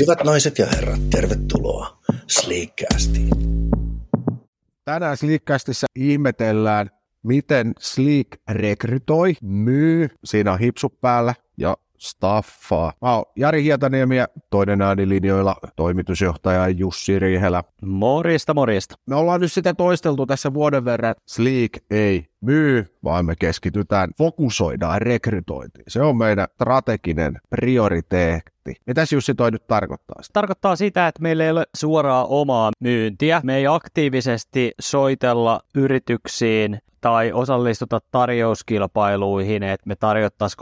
Hyvät naiset ja herrat, tervetuloa Sleekcastiin. Tänään Sleekcastissa ihmetellään, miten Sleek rekrytoi, myy, siinä on hipsut päällä ja staffaa. Mä oon Jari Hietaniemi ja toinen äänilinjoilla toimitusjohtaja Jussi Riihelä. Morjesta, morjesta. Me ollaan nyt sitä toisteltu tässä vuoden verran. Sleek ei myy, vaan me keskitytään, fokusoidaan rekrytointiin. Se on meidän strateginen prioriteetti. Mitäs Jussi toi nyt tarkoittaa? Se tarkoittaa sitä, että meillä ei ole suoraa omaa myyntiä. Me ei aktiivisesti soitella yrityksiin tai osallistuta tarjouskilpailuihin, että me tarjottaisiin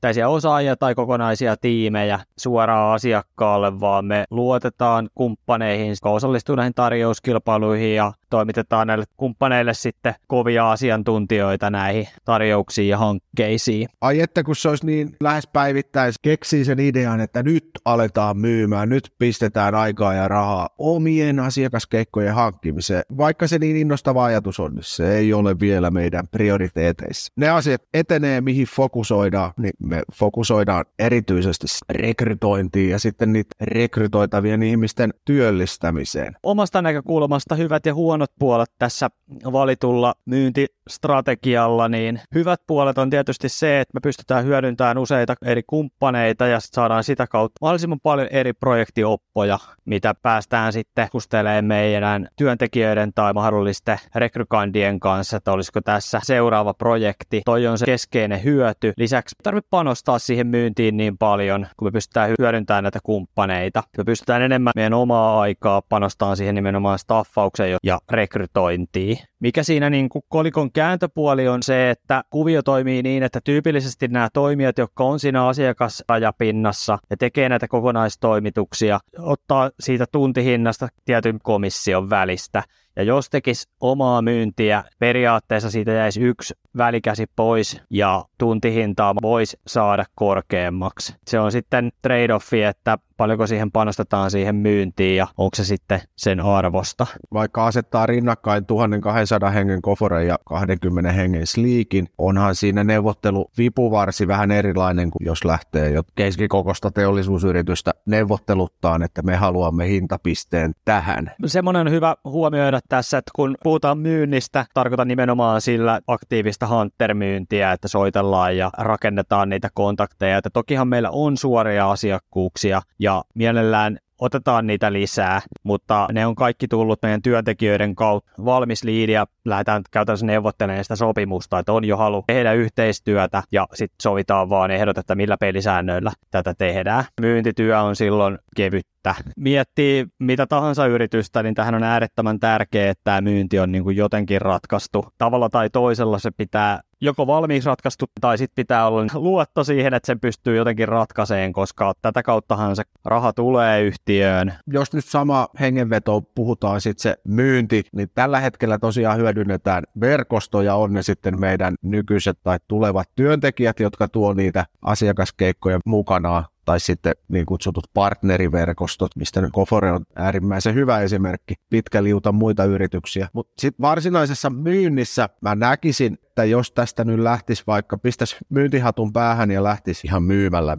tällaisia osaajia tai kokonaisia tiimejä suoraan asiakkaalle, vaan me luotetaan kumppaneihin, jotka osallistuu näihin tarjouskilpailuihin ja toimitetaan näille kumppaneille sitten kovia asiantuntijoita näihin tarjouksiin ja hankkeisiin. Ai että kun se olisi niin lähes päivittäin keksii sen idean, että nyt aletaan myymään, nyt pistetään aikaa ja rahaa omien asiakaskeikkojen hankkimiseen, vaikka se niin innostava ajatus on, se ei ole vielä meidän prioriteeteissa. Ne asiat etenee, mihin fokusoidaan, niin me fokusoidaan erityisesti rekrytointiin ja sitten niitä rekrytoitavien ihmisten työllistämiseen. Omasta näkökulmasta hyvät ja huonot puolet tässä valitulla myyntistrategialla, niin hyvät puolet on tietysti se, että me pystytään hyödyntämään useita eri kumppaneita ja saadaan sitä kautta mahdollisimman paljon eri projektioppoja, mitä päästään sitten keskustelemaan meidän työntekijöiden tai mahdollisten rekrykandien kanssa, että olisiko tässä seuraava projekti. Toi on se keskeinen hyöty. Lisäksi tarvitsee panostaa siihen myyntiin niin paljon, kun me pystytään hyödyntämään näitä kumppaneita. Me pystytään enemmän meidän omaa aikaa panostamaan siihen nimenomaan staffaukseen ja rekrytointiin. Mikä siinä niin kuin kolikon kääntöpuoli on se, että kuvio toimii niin, että tyypillisesti nämä toimijat, jotka on siinä asiakasrajapinnassa ja tekee näitä kokonaistoimituksia, ottaa siitä tuntihinnasta tietyn komission välistä. Ja jos tekisi omaa myyntiä, periaatteessa siitä jäisi yksi välikäsi pois ja tuntihintaa voisi saada korkeammaksi. Se on sitten trade-offi, että paljonko siihen panostetaan siihen myyntiin ja onko se sitten sen arvosta. Vaikka asettaa rinnakkain 1200 hengen Coforen ja 20 hengen Sleekin, onhan siinä neuvotteluvipuvarsi vähän erilainen kuin jos lähtee jo keskikokoista teollisuusyritystä neuvotteluttaan, että me haluamme hintapisteen tähän. Semmoinen hyvä huomioida tässä, että kun puhutaan myynnistä, tarkoitan nimenomaan sillä aktiivista hunter-myyntiä, että soitellaan ja rakennetaan niitä kontakteja. Että tokihan meillä on suoria asiakkuuksia ja mielellään otetaan niitä lisää, mutta ne on kaikki tullut meidän työntekijöiden kautta. Valmis liidi ja lähdetään käytännössä neuvottelemaan sitä sopimusta, että on jo halu tehdä yhteistyötä ja sitten sovitaan vaan ehdot, että millä pelisäännöillä tätä tehdään. Myyntityö on silloin kevyttä. Miettii mitä tahansa yritystä, niin tähän on äärettömän tärkeää, että tämä myynti on niin kuin jotenkin ratkaistu. Tavalla tai toisella se pitää joko valmiiksi ratkaistu tai sitten pitää olla luotto siihen, että sen pystyy jotenkin ratkaiseen, koska tätä kauttahan se raha tulee yhtiöön. Jos nyt sama hengenveto puhutaan sitten se myynti, niin tällä hetkellä tosiaan hyödynnetään verkostoja, on ne sitten meidän nykyiset tai tulevat työntekijät, jotka tuo niitä asiakaskeikkoja mukanaan. Tai sitten niin kutsutut partneriverkostot, mistä nyt Cofore on äärimmäisen hyvä esimerkki, pitkä liuta muita yrityksiä. Mutta sitten varsinaisessa myynnissä mä näkisin, että jos tästä nyt lähtisi vaikka pistäisi myyntihatun päähän ja lähtisi ihan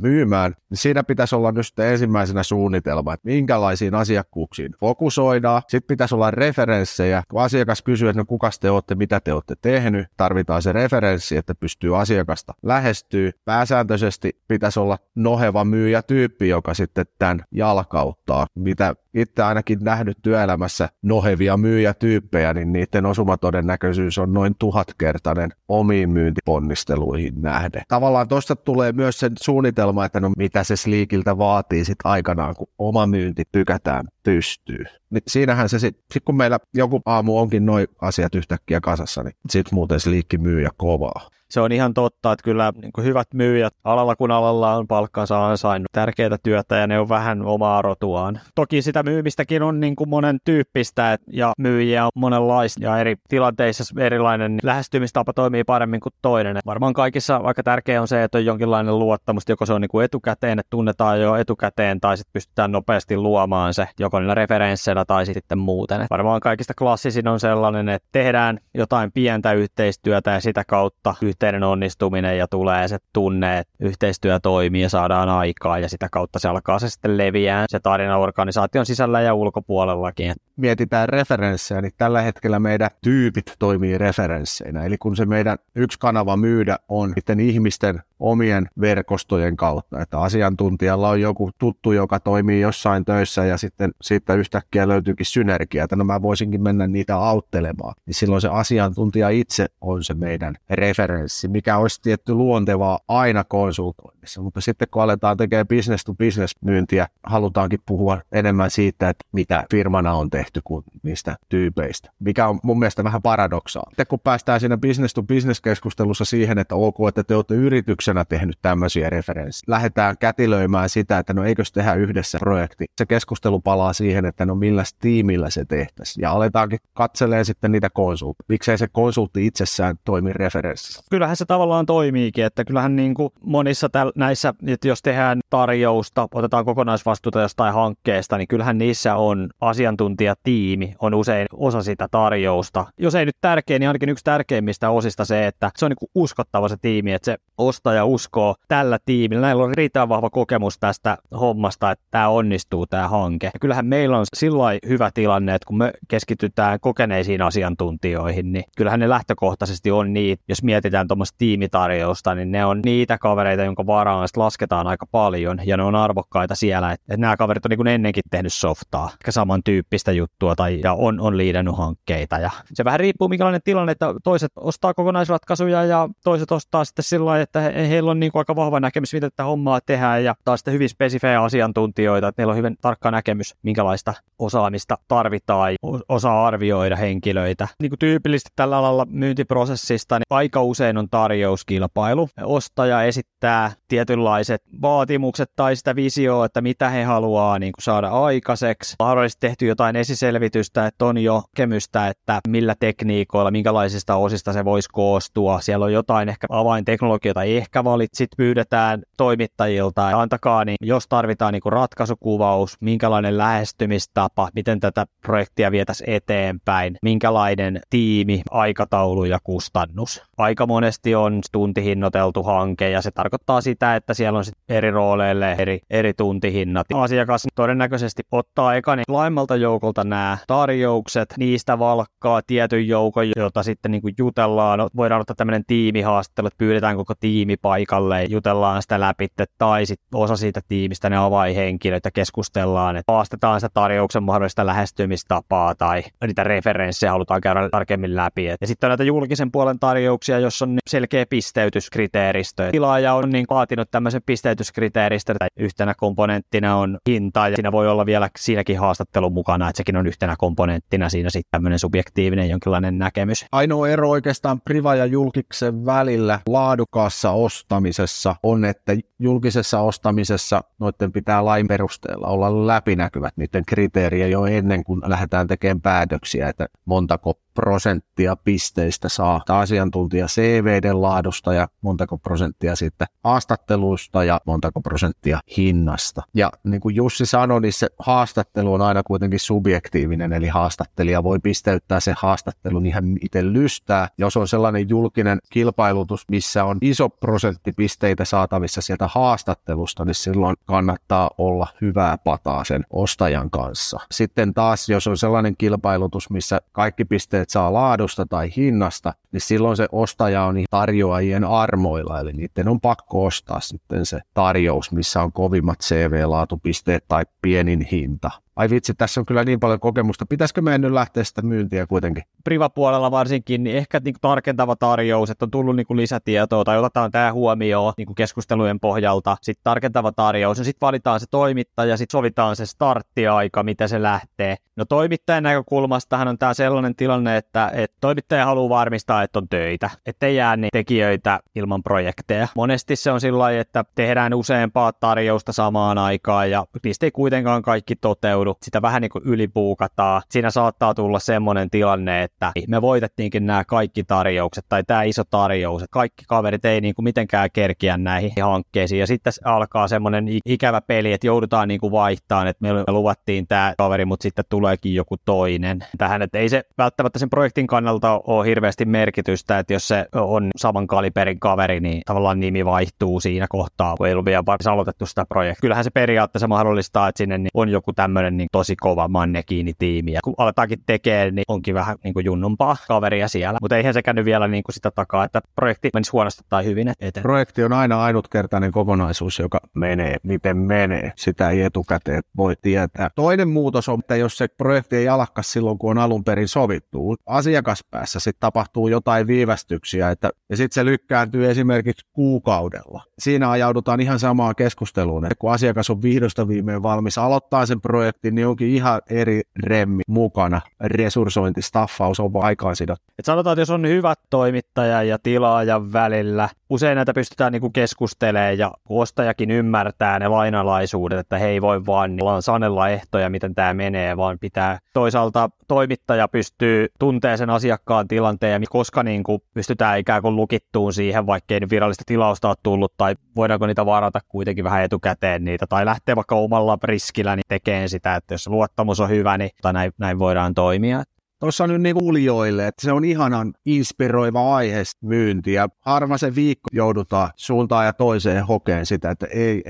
myymään, niin siinä pitäisi olla nyt sitten ensimmäisenä suunnitelma, että minkälaisiin asiakkuuksiin fokusoidaan. Sitten pitäisi olla referenssejä, kun asiakas kysyy, että no kukas te olette, mitä te olette tehnyt, tarvitaan se referenssi, että pystyy asiakasta lähestyä. Pääsääntöisesti pitäisi olla noheva myyjätyyppi, joka sitten tämän jalkauttaa, mitä itse ainakin nähnyt työelämässä nohevia myyjätyyppejä, niin niiden osumatodennäköisyys on noin 1000-kertainen omiin myyntiponnisteluihin nähden. Tavallaan tuosta tulee myös sen suunnitelma, että no mitä se Sleekiltä vaatii sitten aikanaan, kun oma myynti pykätään pystyy. Niin siinähän se sitten kun meillä joku aamu onkin noi asiat yhtäkkiä kasassa, niin sitten muuten Sleek myy ja kovaa. Se on ihan totta, että kyllä niin kuin hyvät myyjät alalla kun alalla on palkkansa ansainnut tärkeää työtä ja ne on vähän omaa rotuaan. Toki sitä myymistäkin on niin kuin monen tyyppistä ja myyjiä on monenlaista ja eri tilanteissa erilainen niin lähestymistapa toimii paremmin kuin toinen. Et varmaan kaikissa aika tärkeää on se, että on jonkinlainen luottamus, joko se on niin kuin etukäteen, että tunnetaan jo etukäteen tai sitten pystytään nopeasti luomaan se joko niillä referensseillä tai sitten muuten. Et varmaan kaikista klassisin on sellainen, että tehdään jotain pientä yhteistyötä ja sitä kautta yhteinen onnistuminen ja tulee se tunne, että yhteistyö toimii ja saadaan aikaa ja sitä kautta se alkaa se sitten leviää se tarina organisaation sisällä ja ulkopuolellakin. Mietitään referenssejä, niin tällä hetkellä meidän tyypit toimii referensseinä. Eli kun se meidän yksi kanava myydä on sitten ihmisten omien verkostojen kautta, että asiantuntijalla on joku tuttu, joka toimii jossain töissä ja sitten siitä yhtäkkiä löytyykin synergia, että no mä voisinkin mennä niitä auttelemaan. Niin silloin se asiantuntija itse on se meidän referenssi, mikä olisi tietty luontevaa aina konsultoinnissa, mutta sitten kun aletaan tekemään business to business myyntiä, halutaankin puhua enemmän siitä, että mitä firmana on tehty kuin niistä tyypeistä, mikä on mun mielestä vähän paradoksaa. Sitten kun päästään siinä business to business keskustelussa siihen, että ok, että te olette yrityksenä tehnyt tämmöisiä referenssejä, lähdetään kätilöimään sitä, että no eikös tehdä yhdessä projekti. Se keskustelu palaa siihen, että no milläs tiimillä se tehtäisiin ja aletaankin katselemaan sitten niitä konsultteja. Miksei se konsultti itsessään toimi referenssissä? Kyllähän se tavallaan toimiikin, että kyllähän niin kuin monissa näissä, että jos tehdään tarjousta, otetaan kokonaisvastuuta jostain hankkeesta, niin kyllähän niissä on asiantuntijatiimi, on usein osa sitä tarjousta. Jos ei nyt tärkeä, niin ainakin yksi tärkeimmistä osista se, että se on niin kuin uskottava se tiimi, että se ostaja uskoo tällä tiimillä. Näillä on riittävän vahva kokemus tästä hommasta, että tämä onnistuu tämä hanke. Ja kyllähän meillä on sillai hyvä tilanne, että kun me keskitytään kokeneisiin asiantuntijoihin, niin kyllähän ne lähtökohtaisesti on niitä, jos mietitään tuommoista tiimitarjousta, niin ne on niitä kavereita, jonka varaan lasketaan aika paljon ja ne on arvokkaita siellä. Että nämä kaverit on niin kuin ennenkin tehnyt softaa, ehkä samantyyppistä juttua tai ja on liidannut hankkeita. Ja se vähän riippuu minkälainen tilanne, että toiset ostaa kokonaisratkaisuja ja toiset ostaa sitten sillä lailla, että heillä on niin kuin aika vahva näkemys, mitä tätä hommaa tehdään ja taas sitten hyvin spesifejä asiantuntijoita, että meillä on hyvin tarkka näkemys, minkälaista osaamista tarvitaan, osaa arvioida henkilöitä. Niin kuin tyypillisesti tällä alalla myyntiprosessista, niin aika usein on tarjouskilpailu. Ostaja esittää tietynlaiset vaatimukset tai sitä visioa, että mitä he haluaa niin kuin saada aikaiseksi. Mahdollisesti tehty jotain esiselvitystä, että on jo kemystä, että millä tekniikoilla, minkälaisista osista se voisi koostua. Siellä on jotain ehkä avainteknologioita, ehkä valitsit, pyydetään toimittajilta ja antakaa, niin jos tarvitaan niin kuin ratkaisukuvaus, minkälainen lähestymistapa, miten tätä projektia vietäisiin eteenpäin, minkälainen tiimi, aikataulu ja kustannus. Aika monesti on tuntihinnoiteltu hanke ja se tarkoittaa sitä, että siellä on eri rooleille eri tuntihinnat. Asiakas todennäköisesti ottaa ekani laajemmalta joukolta nämä tarjoukset, niistä valkkaa tietyn joukon, jota sitten niin kuin jutellaan. Voidaan ottaa tämmöinen tiimihaastattelu, että pyydetään koko tiimi paikalle, jutellaan sitä läpi, tai sitten osa siitä tiimistä ne avainhenkilöitä keskustellaan, että haastetaan sitä tarjouksen mahdollista lähestymistapaa tai niitä referenssejä halutaan käydä tarkemmin läpi. Ja sitten on näitä julkisen puolen tarjouksia, jossa on selkeä pisteytyskriteeristö. Tilaaja on niin vaatinut tämmöisen pisteytyskriteeristön, tai yhtenä komponenttina on hinta, ja siinä voi olla vielä siinäkin haastattelu mukana, että sekin on yhtenä komponenttina siinä sitten tämmöinen subjektiivinen jonkinlainen näkemys. Ainoa ero oikeastaan priva- ja julkiksen välillä laadukkaassa ostamisessa on, että julkisessa ostamisessa noiden pitää lain perusteella olla läpinäkyvät niiden kriteeriä jo ennen kuin lähdetään tekemään päätöksiä, että montako prosenttia pisteistä saa asiantuntija CV:n laadusta ja montako prosenttia sitten haastatteluista ja montako prosenttia hinnasta. Ja niin kuin Jussi sanoi, niin se haastattelu on aina kuitenkin subjektiivinen, eli haastattelija voi pisteyttää sen haastattelun ihan itse lystää. Jos on sellainen julkinen kilpailutus, missä on iso prosenttipisteitä saatavissa sieltä haastattelusta, niin silloin kannattaa olla hyvää pataa sen ostajan kanssa. Sitten taas, jos on sellainen kilpailutus, missä kaikki pisteet saa laadusta tai hinnasta, niin silloin se ostaja on tarjoajien armoilla, eli niiden on pakko ostaa sitten se tarjous, missä on kovimmat CV-laatupisteet tai pienin hinta. Ai vitsi, tässä on kyllä niin paljon kokemusta. Pitäisikö meidän nyt lähteä sitä myyntiä kuitenkin? Privapuolella varsinkin, niin ehkä niin tarkentava tarjous, että on tullut niin lisätietoa tai otetaan tämä huomioon niin keskustelujen pohjalta. Sitten tarkentava tarjous, no sitten valitaan se toimittaja, sitten sovitaan se starttiaika, miten se lähtee. No toimittajan näkökulmastahan on tämä sellainen tilanne, että toimittaja haluaa varmistaa, että on töitä, ettei jää niin tekijöitä ilman projekteja. Monesti se on sillä lailla, että tehdään useampaa tarjousta samaan aikaan ja niistä ei kuitenkaan kaikki toteudu. toteudu, sitä vähän niin kuin ylipuukataan. Siinä saattaa tulla semmoinen tilanne, että me voitettiinkin nämä kaikki tarjoukset tai tämä iso tarjous, että kaikki kaverit ei niin kuin mitenkään kerkiä näihin hankkeisiin. Ja sitten alkaa semmoinen ikävä peli, että joudutaan niin kuin vaihtamaan, että me luvattiin tämä kaveri, mutta sitten tuleekin joku toinen tähän. Että ei se välttämättä sen projektin kannalta ole hirveästi merkitystä, että jos se on saman kaliberin kaveri, niin tavallaan nimi vaihtuu siinä kohtaa, kun ei ollut vielä aloitettu sitä projektia. Kyllähän se periaatteessa mahdollistaa, että sinne on joku tämmöinen niin tosi kova mannekiinitiimi. Ja kun aletaankin tekemään, niin onkin vähän niin kuin junnumpaa kaveria siellä. Mutta eihän se käynyt vielä niin kuin sitä takaa, että projekti menisi huonosti tai hyvin eteen. Projekti on aina ainutkertainen kokonaisuus, joka menee, miten menee. Sitä ei etukäteen voi tietää. Toinen muutos on, että jos se projekti ei alkaa silloin, kun on alun perin sovittu, asiakaspäässä sitten tapahtuu jotain viivästyksiä, ja sitten se lykkääntyy esimerkiksi kuukaudella. Siinä ajaudutaan ihan samaan keskusteluun, että kun asiakas on vihdosta viimein valmis aloittaa sen projektin, niin onkin ihan eri remmi mukana. Resursointi, staffaus on aikaan sidottu. Et sanotaan, että jos on hyvät toimittaja ja tilaajan välillä, usein näitä pystytään niinku keskustelemaan ja ostajakin ymmärtää ne lainalaisuudet, että he ei voi vaan sanella ehtoja, miten tämä menee, vaan pitää. Toisaalta toimittaja pystyy tuntemaan sen asiakkaan tilanteen, koska niinku pystytään ikään kuin lukittuun siihen, vaikkei virallista tilausta ole tullut, tai voidaanko niitä varata kuitenkin vähän etukäteen niitä, tai lähtee vaikka omalla riskillä niin tekemään sitä, että jos luottamus on hyvä, niin näin voidaan toimia. Tuossa on nyt niin kuulijoille, että se on ihanan inspiroiva aihe myynti, ja harva se viikko joudutaan suuntaan ja toiseen hokeen sitä, että ei,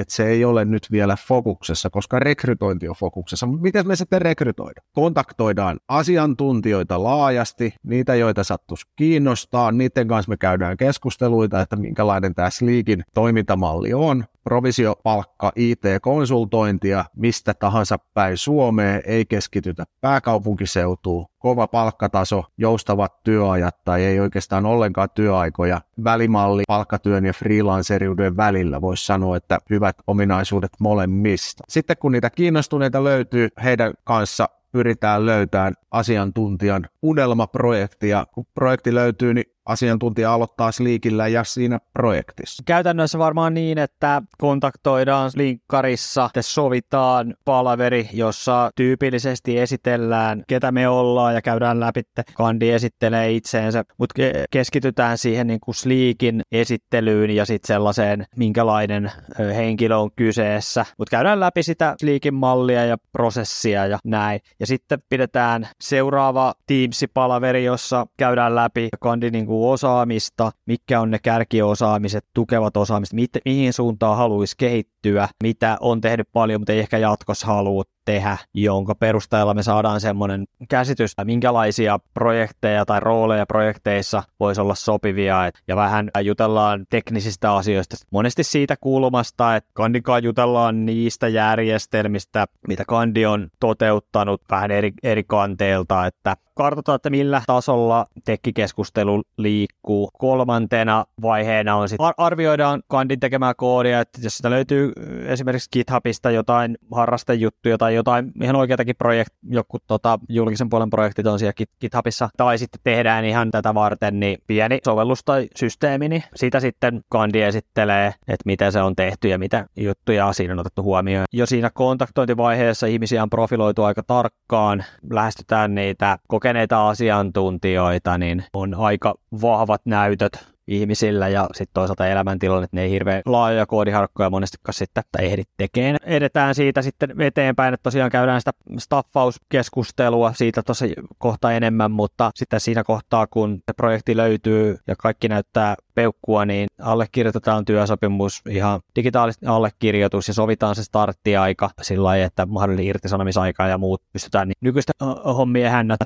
että se ei ole nyt vielä fokuksessa, koska rekrytointi on fokuksessa. Mutta miten me sitten rekrytoidaan? Kontaktoidaan asiantuntijoita laajasti, niitä joita sattuisi kiinnostaa, niiden kanssa me käydään keskusteluita, että minkälainen tämä Sleekin toimintamalli on. Provisiopalkka, IT-konsultointia, mistä tahansa päin Suomeen, ei keskitytä pääkaupunkiseutuun, kova palkkataso, joustavat työajat tai ei oikeastaan ollenkaan työaikoja, välimalli palkkatyön ja freelanceriuden välillä, voisi sanoa, että hyvät ominaisuudet molemmista. Sitten kun niitä kiinnostuneita löytyy, heidän kanssa pyritään löytämään asiantuntijan unelmaprojekti, ja kun projekti löytyy, niin asiantuntija aloittaa Sleekillä ja siinä projektissa. Käytännössä varmaan niin, että kontaktoidaan linkkarissa, sovitaan palaveri, jossa tyypillisesti esitellään, ketä me ollaan ja käydään läpi, kandi esittelee itseensä, mutta keskitytään siihen niin kuin Sleekin esittelyyn ja sitten sellaiseen, minkälainen henkilö on kyseessä, mutta käydään läpi sitä Sleekin mallia ja prosessia ja näin, ja sitten pidetään seuraava Teams-palaveri, jossa käydään läpi kandi niin kuin osaamista, mitkä on ne kärkiosaamiset, tukevat osaamiset, mihin suuntaan haluaisi kehittyä, mitä on tehnyt paljon, mutta ei ehkä jatkossa halua tehdä, jonka perusteella me saadaan semmoinen käsitys, minkälaisia projekteja tai rooleja projekteissa voisi olla sopivia, ja vähän jutellaan teknisistä asioista, monesti siitä kulmasta, että kandikaan jutellaan niistä järjestelmistä, mitä kandi on toteuttanut vähän eri kanteelta, että kartoitetaan, että millä tasolla tekkikeskustelu liikkuu. Kolmantena vaiheena on sitten arvioidaan kandin tekemää koodia, että jos sitä löytyy esimerkiksi GitHubista jotain harrastejuttuja tai jotain ihan oikeatakin julkisen puolen projektit on siellä GitHubissa, tai sitten tehdään ihan tätä varten niin pieni sovellus tai systeemi, niin sitä sitten kandi esittelee, että miten se on tehty ja mitä juttuja siinä on otettu huomioon. Jo siinä kontaktointivaiheessa ihmisiä on profiloitu aika tarkkaan, lähestytään niitä kokeneita asiantuntijoita, niin on aika vahvat näytöt ihmisillä, ja sitten toisaalta elämäntilanne, että ne ei hirveän laajoja koodiharkkoja monestikaan sitten ehdi tekemään. Edetään siitä sitten eteenpäin, että tosiaan käydään sitä staffauskeskustelua siitä tuossa kohta enemmän, mutta sitten siinä kohtaa, kun se projekti löytyy ja kaikki näyttää peukkua, niin allekirjoitetaan työsopimus, ihan digitaalinen allekirjoitus, ja sovitaan se starttiaika sillä lailla, että mahdollinen irtisanomisaika ja muut pystytään niin nykyistä hommia hännätä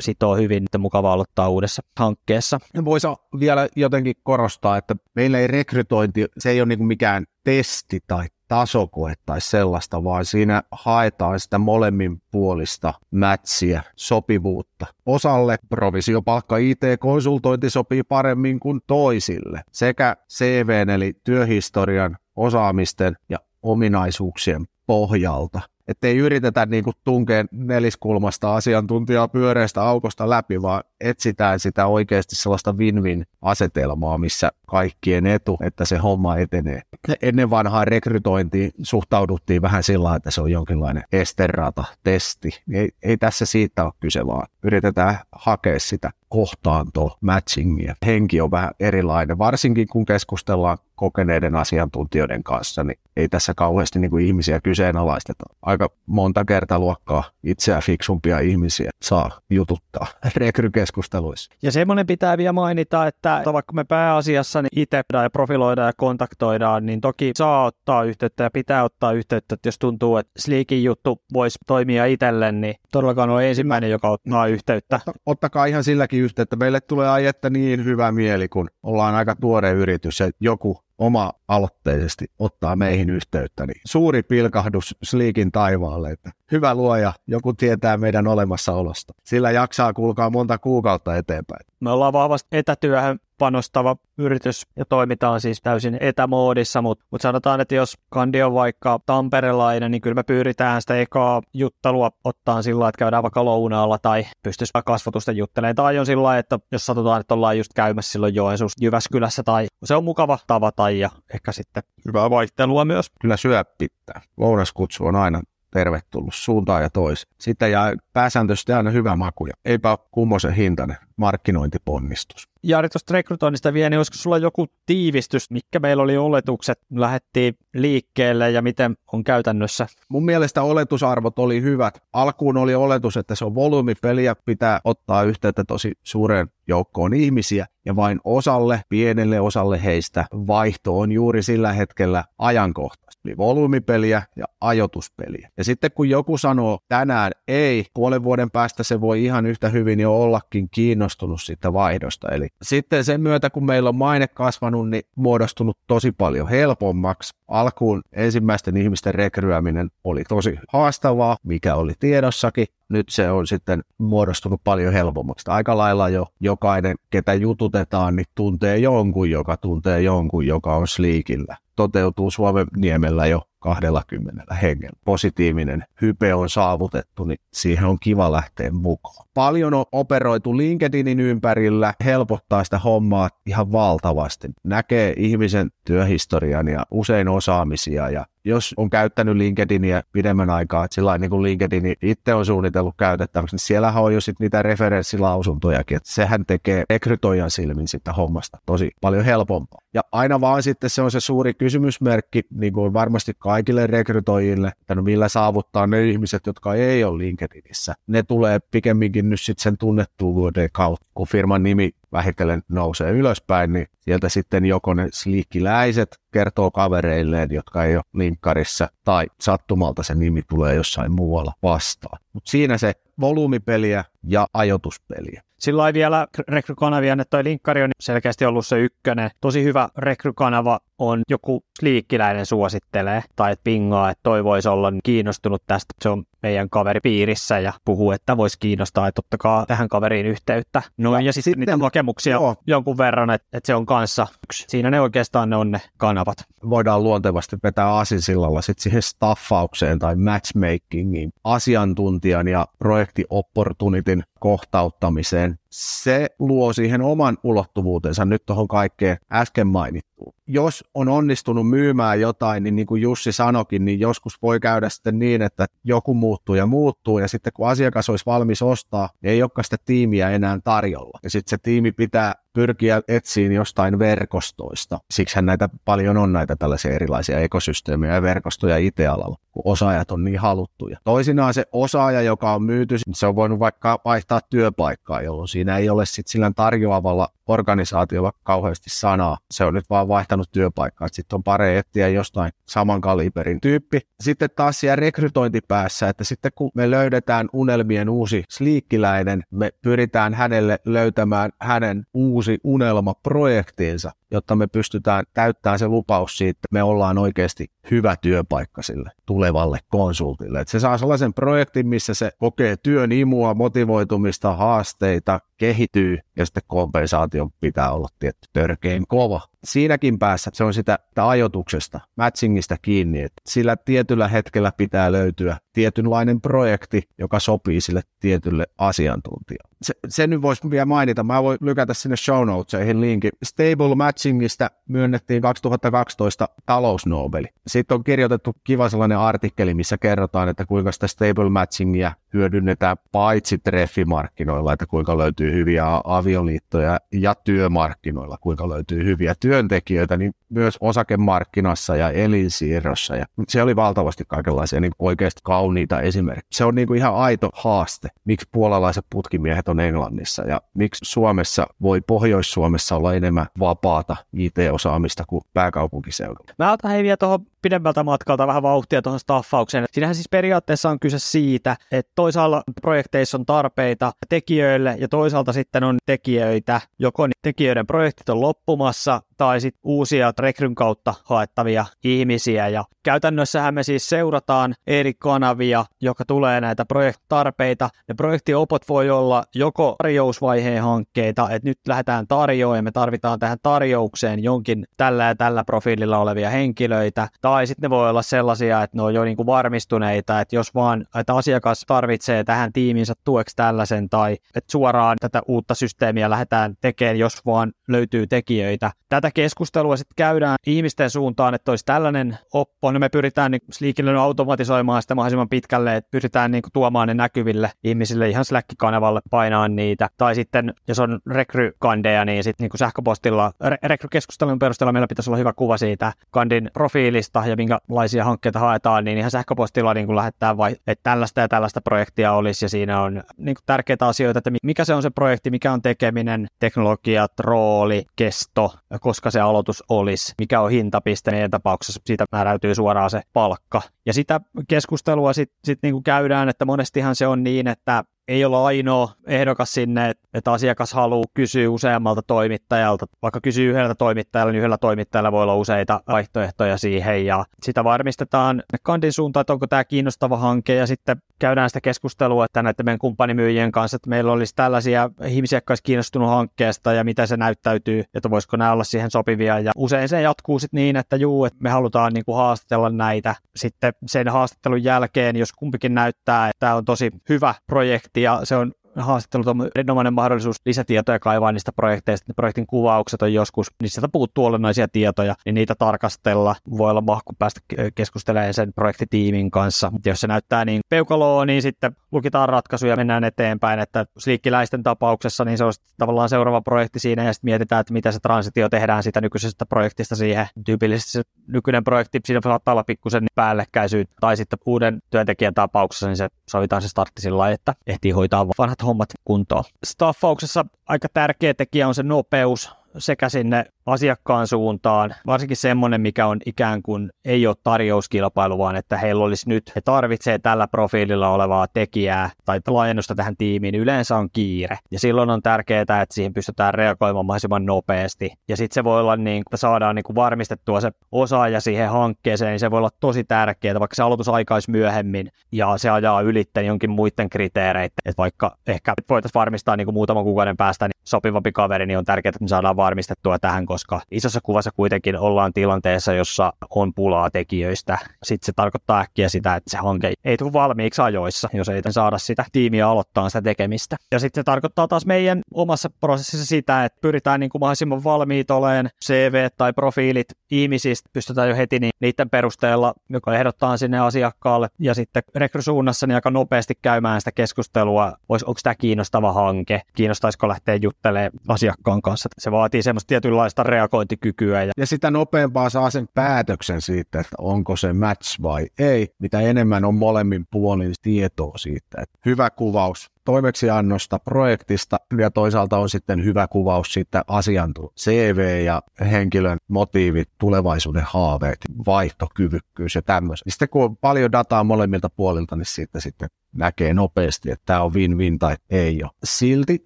sitoo hyvin, että mukava aloittaa uudessa hankkeessa. Voisi vielä jotenkin korostaa, että meillä ei rekrytointi, se ei ole niin mikään testi tai tasokoe tai sellaista, vaan siinä haetaan sitä molemminpuolista mätsiä, sopivuutta. Osalle provisiopalkka IT-konsultointi sopii paremmin kuin toisille. Sekä CV:n eli työhistorian, osaamisten ja ominaisuuksien pohjalta. Että ei yritetä niin kuin tunkea neliskulmasta asiantuntijaa pyöreästä aukosta läpi, vaan etsitään sitä oikeasti sellaista win-win-asetelmaa, missä kaikkien etu, että se homma etenee. Ennen vanhaan rekrytointiin suhtauduttiin vähän sillä, että se on jonkinlainen esterata, testi. Ei tässä siitä ole kyse, vaan yritetään hakea sitä kohtaanto-matchingia. Henki on vähän erilainen, varsinkin kun keskustellaan kokeneiden asiantuntijoiden kanssa, niin ei tässä kauheasti niin kuin ihmisiä kyseenalaisteta. Aika monta kertaa luokkaa itseä fiksumpia ihmisiä saa jututtaa rekrykeskusteluissa. Ja semmoinen pitää vielä mainita, että vaikka me pääasiassa niin itse ja profiloidaan ja kontaktoidaan, niin toki saa ottaa yhteyttä ja pitää ottaa yhteyttä, että jos tuntuu, että Sleekin juttu voisi toimia itselle, niin todellakaan on ensimmäinen, joka ottaa yhteyttä. Ottakaa ihan silläkin yhteyttä. Meille tulee aietta niin hyvä mieli, kun ollaan aika tuore yritys ja joku oma-aloitteisesti ottaa meihin yhteyttä, niin suuri pilkahdus Sleekin taivaalle, että hyvä luoja, joku tietää meidän olemassaolosta. Sillä jaksaa kuulkaa monta kuukautta eteenpäin. Me ollaan vahvasti etätyöhön panostava yritys ja toimitaan siis täysin etämoodissa, mutta sanotaan, että jos kandi on vaikka tamperelainen, niin kyllä me pyritään sitä ekaa juttelua ottaa sillä, että käydään vaikka lounaalla tai pystyisi kasvatusta juttelemaan. Tai on sillä, että jos sanotaan, että ollaan just käymässä silloin Joensuus Jyväskylässä tai se on mukava tavata ja ehkä sitten hyvää vaihtelua myös. Kyllä syö pitää. Lounaskutsu on aina tervetullut suuntaan ja toiseen. Sitten jää pääsääntöisesti aina hyvä maku ja eipä ole kummoisen hintainen markkinointiponnistus. Jari, tuosta rekrytoinnista vielä, niin olisiko sulla joku tiivistys, mitkä meillä oli oletukset, lähdettiin liikkeelle ja miten on käytännössä? Mun mielestä oletusarvot oli hyvät. Alkuun oli oletus, että se on volyymipeli ja pitää ottaa yhteyttä tosi suureen joukkoon ihmisiä ja vain osalle, pienelle osalle heistä vaihto on juuri sillä hetkellä ajankohtaista. Eli volyymipeliä ja ajoituspeliä. Ja sitten kun joku sanoo tänään ei, puolen vuoden päästä se voi ihan yhtä hyvin jo ollakin kiinnostunut siitä vaihdosta. Eli sitten sen myötä, kun meillä on maine kasvanut, niin muodostunut tosi paljon helpommaksi. Alkuun ensimmäisten ihmisten rekryäminen oli tosi haastavaa, mikä oli tiedossakin. Nyt se on sitten muodostunut paljon helpommaksi. Aika lailla jo jokainen, ketä jututetaan, niin tuntee jonkun, joka on Sleekillä. Toteutuu Suomenniemellä jo 20 hengellä. Positiivinen hype on saavutettu, niin siihen on kiva lähteä mukaan. Paljon on operoitu LinkedInin ympärillä, helpottaa sitä hommaa ihan valtavasti. Näkee ihmisen työhistorian ja usein osaamisia ja jos on käyttänyt LinkedInia pidemmän aikaa, että sillä niin kuin LinkedIn itse on suunnitellut käytettäväksi, niin siellähän on jo sitten niitä referenssilausuntojakin, että sehän tekee rekrytoijan silmin sitä hommasta tosi paljon helpompaa. Ja aina vaan sitten se on se suuri kysymysmerkki, niin kuin varmasti kaikille rekrytoijille, että no millä saavuttaa ne ihmiset, jotka ei ole LinkedInissä. Ne tulee pikemminkin nyt sitten sen tunnettuvuuden kautta, kun firman nimi vähitellen nousee ylöspäin, niin sieltä sitten joko ne sleekkiläiset kertoo kavereilleen, jotka ei ole linkkarissa, tai sattumalta se nimi tulee jossain muualla vastaan. Mutta siinä se volyymipeliä ja ajoituspeliä. Silloin vielä rekrykanavien, että toi linkkari on selkeästi ollut se ykkönen. Tosi hyvä rekrykanava on joku sleekkiläinen suosittelee tai et pingaa, että toi voisi olla kiinnostunut tästä. Se on meidän kaveripiirissä ja puhuu, että voisi kiinnostaa, että ottakaa tähän kaveriin yhteyttä. No ja sitten niitä hakemuksia jonkun verran, että se on kanssa yksi. Siinä ne oikeastaan ne on ne kanavat. Voidaan luontevasti vetää asinsillalla sitten siihen staffaukseen tai matchmakingiin, asiantuntijan ja projektiopportunitin kohtauttamiseen. Se luo siihen oman ulottuvuutensa nyt tuohon kaikkeen äsken mainittuun. Jos on onnistunut myymään jotain, niin kuin Jussi sanoikin, niin joskus voi käydä sitten niin, että joku muuttuu ja sitten kun asiakas olisi valmis ostaa, niin ei olekaan sitä tiimiä enää tarjolla. Ja sitten se tiimi pitää pyrkiä etsiin jostain verkostoista. Siksihän näitä paljon on näitä tällaisia erilaisia ekosysteemejä ja verkostoja IT-alalla, kun osaajat on niin haluttuja. Toisinaan se osaaja, joka on myyty, se on voinut vaikka vaihtaa työpaikkaa, jolloin siinä ei ole sitten sillä tarjoavalla organisaatiolla kauheasti sanaa. Se on nyt vaan vaihtanut työpaikkaa, sitten on parempi etsiä jostain saman kaliberin tyyppi. Sitten taas siellä rekrytointipäässä, että sitten kun me löydetään unelmien uusi sleekkiläinen, me pyritään hänelle löytämään hänen uusi unelmaprojektiinsa, jotta me pystytään täyttämään se lupaus siitä, että me ollaan oikeasti hyvä työpaikka sille tulevalle konsultille. Että se saa sellaisen projektin, missä se kokee työn imua, motivoitumista, haasteita, kehittyy ja sitten kompensaation pitää olla tietty törkein kova. Siinäkin päässä se on sitä ajoituksesta, matchingista kiinni, että sillä tietyllä hetkellä pitää löytyä tietynlainen projekti, joka sopii sille tietylle asiantuntijalle. Se nyt voisi vielä mainita, mä voin lykätä sinne show notesihin linkin. Stable Matchingista myönnettiin 2012 talousnobeli. Sitten on kirjoitettu kiva sellainen artikkeli, missä kerrotaan, että kuinka sitä Stable Matchingia hyödynnetään paitsi treffimarkkinoilla, että kuinka löytyy hyviä avioliittoja ja työmarkkinoilla, kuinka löytyy hyviä työntekijöitä, niin myös osakemarkkinassa ja elinsiirrossa. Ja se oli valtavasti kaikenlaisia niin oikeasti kauniita esimerkkejä. Se on niin kuin ihan aito haaste, miksi puolalaiset putkimiehet on Englannissa ja miksi Suomessa voi Pohjois-Suomessa olla enemmän vapaata IT-osaamista kuin pääkaupunkiseudulla. Mä otan hei vielä tuohon pidemmältä matkalta vähän vauhtia tuohon staffaukseen. Siinähän siis periaatteessa on kyse siitä, että toisaalla projekteissa on tarpeita tekijöille ja toisaalta sitten on tekijöitä, joko tekijöiden projektit on loppumassa tai sitten uusia rekryn kautta haettavia ihmisiä. Ja käytännössähän me siis seurataan eri kanavia, joka tulee näitä projektitarpeita. Ja projektiopot voi olla joko tarjousvaiheen hankkeita, että nyt lähdetään tarjoamaan ja me tarvitaan tähän tarjoukseen jonkin tällä ja tällä profiililla olevia henkilöitä. Tai sitten ne voi olla sellaisia, että ne on jo niin kuin varmistuneita, että jos vaan että asiakas tarvitsee tähän tiiminsä tueksi tällaisen tai että suoraan tätä uutta systeemiä lähdetään tekemään, jos vaan löytyy tekijöitä. Tätä keskustelua sitten käydään ihmisten suuntaan, että olisi tällainen oppo. No me pyritään niin Sleekillä automatisoimaan sitä mahdollisimman pitkälle, että pyritään niin kuin tuomaan ne näkyville ihmisille ihan Slack-kanavalle painaa niitä. Tai sitten jos on rekrykandeja, niin sitten niin kuin sähköpostilla rekrykeskustelun perusteella meillä pitäisi olla hyvä kuva siitä kandin profiilista ja minkälaisia hankkeita haetaan, niin ihan sähköpostilla niin kuin lähettää vai, että tällaista ja tällaista projektia olisi, ja siinä on niin kuin tärkeitä asioita, että mikä se on se projekti, mikä on tekeminen, teknologiat, rooli, kesto, koska se aloitus olisi, mikä on hintapiste, meidän tapauksessa siitä määräytyy suoraan se palkka. Ja sitä keskustelua sit niin kuin käydään, että monestihan se on niin, että ei ole ainoa ehdokas sinne, että asiakas haluaa kysyä useammalta toimittajalta. Vaikka kysyy yhdellä toimittajalla, niin yhdellä toimittajalla voi olla useita vaihtoehtoja siihen. Ja sitä varmistetaan kandin suuntaan, että onko tämä kiinnostava hanke. Ja sitten käydään sitä keskustelua että näiden meidän kumppanimyyjien kanssa, että meillä olisi tällaisia ihmisiä, jotka olisi kiinnostunut hankkeesta ja mitä se näyttäytyy, että voisiko nämä olla siihen sopivia. Ja usein se jatkuu sitten niin, että että me halutaan niinku haastatella näitä. Sitten sen haastattelun jälkeen, jos kumpikin näyttää, että tämä on tosi hyvä projekti, ja se on haastattelut on erinomainen mahdollisuus lisätietoja kaivaa niistä projekteista. Ne projektin kuvaukset on joskus, niistä puuttuu olennaisia tietoja, niin niitä tarkastella. Voi olla mahku päästä keskustelemaan sen projektitiimin kanssa. Jos se näyttää niin peukaloa, niin sitten lukitaan ratkaisuja ja mennään eteenpäin. Että Sleekkiläisten tapauksessa niin se on tavallaan seuraava projekti siinä ja sitten mietitään, että mitä se transitio tehdään siitä nykyisestä projektista siihen. Tyypillisesti se nykyinen projekti, siinä saattaa olla pikkusen päällekkäisyyttä. Tai sitten uuden työntekijän tapauksessa, niin se sovitaan se startti sillä lailla, että ehtii hoitaa vanhat hommat kuntoon. Staffauksessa aika tärkeä tekijä on se nopeus sekä sinne asiakkaan suuntaan, varsinkin semmoinen, mikä on ikään kuin ei ole tarjouskilpailu, vaan että heillä olisi nyt, he tarvitsee tällä profiililla olevaa tekijää tai laajennusta tähän tiimiin, yleensä on kiire. Ja silloin on tärkeää, että siihen pystytään reagoimaan mahdollisimman nopeasti. Ja sitten se voi olla niin, että saadaan niin kuin varmistettua se osaaja siihen hankkeeseen, niin se voi olla tosi tärkeää, vaikka se aloitusaika olisi myöhemmin ja se ajaa ylitten jonkin muiden kriteereitä. Että vaikka ehkä voitaisiin varmistaa niin kuin muutaman kuukauden päästä, niin sopivampi kaveri, niin on tärkeää, että me saadaan varmistettua tähän, koska isossa kuvassa kuitenkin ollaan tilanteessa, jossa on pulaa tekijöistä. Sitten se tarkoittaa äkkiä sitä, että se hanke ei tule valmiiksi ajoissa, jos ei saada sitä tiimiä aloittaa sitä tekemistä. Ja sitten se tarkoittaa taas meidän omassa prosessissa sitä, että pyritään niin kuin mahdollisimman valmiit oleen CV tai profiilit ihmisistä. Pystytään jo heti niiden perusteella, joka ehdottaa sinne asiakkaalle ja sitten rekrysuunnassa niin aika nopeasti käymään sitä keskustelua. Onko tämä kiinnostava hanke? Kiinnostaisiko lähteä juttelemaan asiakkaan kanssa? Se vaatii semmoista tietynlaista reagointikykyä. Ja sitä nopeampaa saa sen päätöksen siitä, että onko se match vai ei, mitä enemmän on molemmin puolin tietoa siitä. Että hyvä kuvaus toimeksiannosta, projektista ja toisaalta on sitten hyvä kuvaus siitä asiantuntija, CV ja henkilön motiivit, tulevaisuuden haaveet, vaihtokyvykkyys ja tämmöistä. Sitten kun on paljon dataa molemmilta puolilta, niin siitä sitten näkee nopeasti, että tämä on win-win tai ei ole. Silti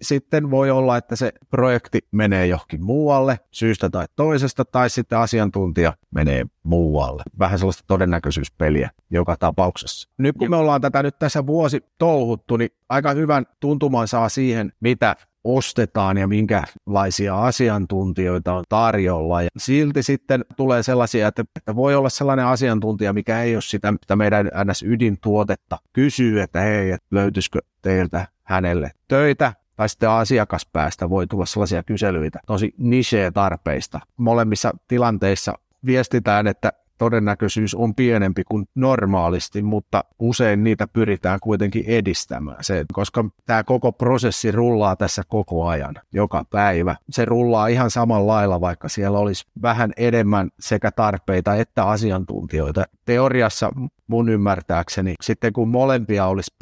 sitten voi olla, että se projekti menee johonkin muualle syystä tai toisesta tai sitten asiantuntija menee muualle. Vähän sellaista todennäköisyyspeliä joka tapauksessa. Nyt kun me ollaan tätä nyt tässä vuosi touhuttu, niin aika hyvän tuntuman saa siihen, mitä ostetaan ja minkälaisia asiantuntijoita on tarjolla. Ja silti sitten tulee sellaisia, että voi olla sellainen asiantuntija, mikä ei ole sitä, mitä meidän NS-ydintuotetta kysyy, että hei, löytyisikö teiltä hänelle töitä. Tai sitten asiakaspäästä voi tulla sellaisia kyselyitä tosi niche-tarpeista. Molemmissa tilanteissa viestitään, että todennäköisyys on pienempi kuin normaalisti, mutta usein niitä pyritään kuitenkin edistämään. Koska tämä koko prosessi rullaa tässä koko ajan, joka päivä. Se rullaa ihan samalla lailla, vaikka siellä olisi vähän enemmän sekä tarpeita että asiantuntijoita. Teoriassa mun ymmärtääkseni sitten kun molempia olisi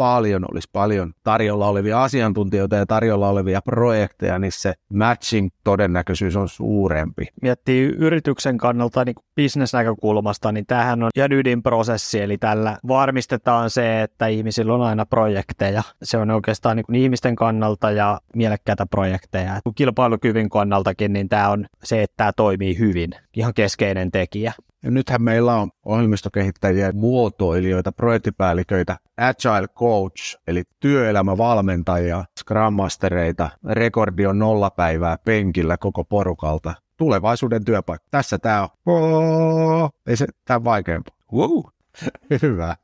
paljon tarjolla olevia asiantuntijoita ja tarjolla olevia projekteja, niin se matching-todennäköisyys on suurempi. Miettii yrityksen kannalta niin business-näkökulmasta, niin tämähän on ihan ydinprosessi, eli tällä varmistetaan se, että ihmisillä on aina projekteja. Se on oikeastaan niin ihmisten kannalta ja mielekkäitä projekteja. Kilpailukyvyn kannaltakin, niin tämä on se, että tämä toimii hyvin, ihan keskeinen tekijä. Ja nythän meillä on ohjelmistokehittäjiä, muotoilijoita, projektipäälliköitä, agile coach, eli työelämävalmentajia, scrum mastereita, rekordi on 0 päivää penkillä koko porukalta. Tulevaisuuden työpaikka. Tässä tämä on. Ei se tämän vaikeampaa. Wow. Hyvä.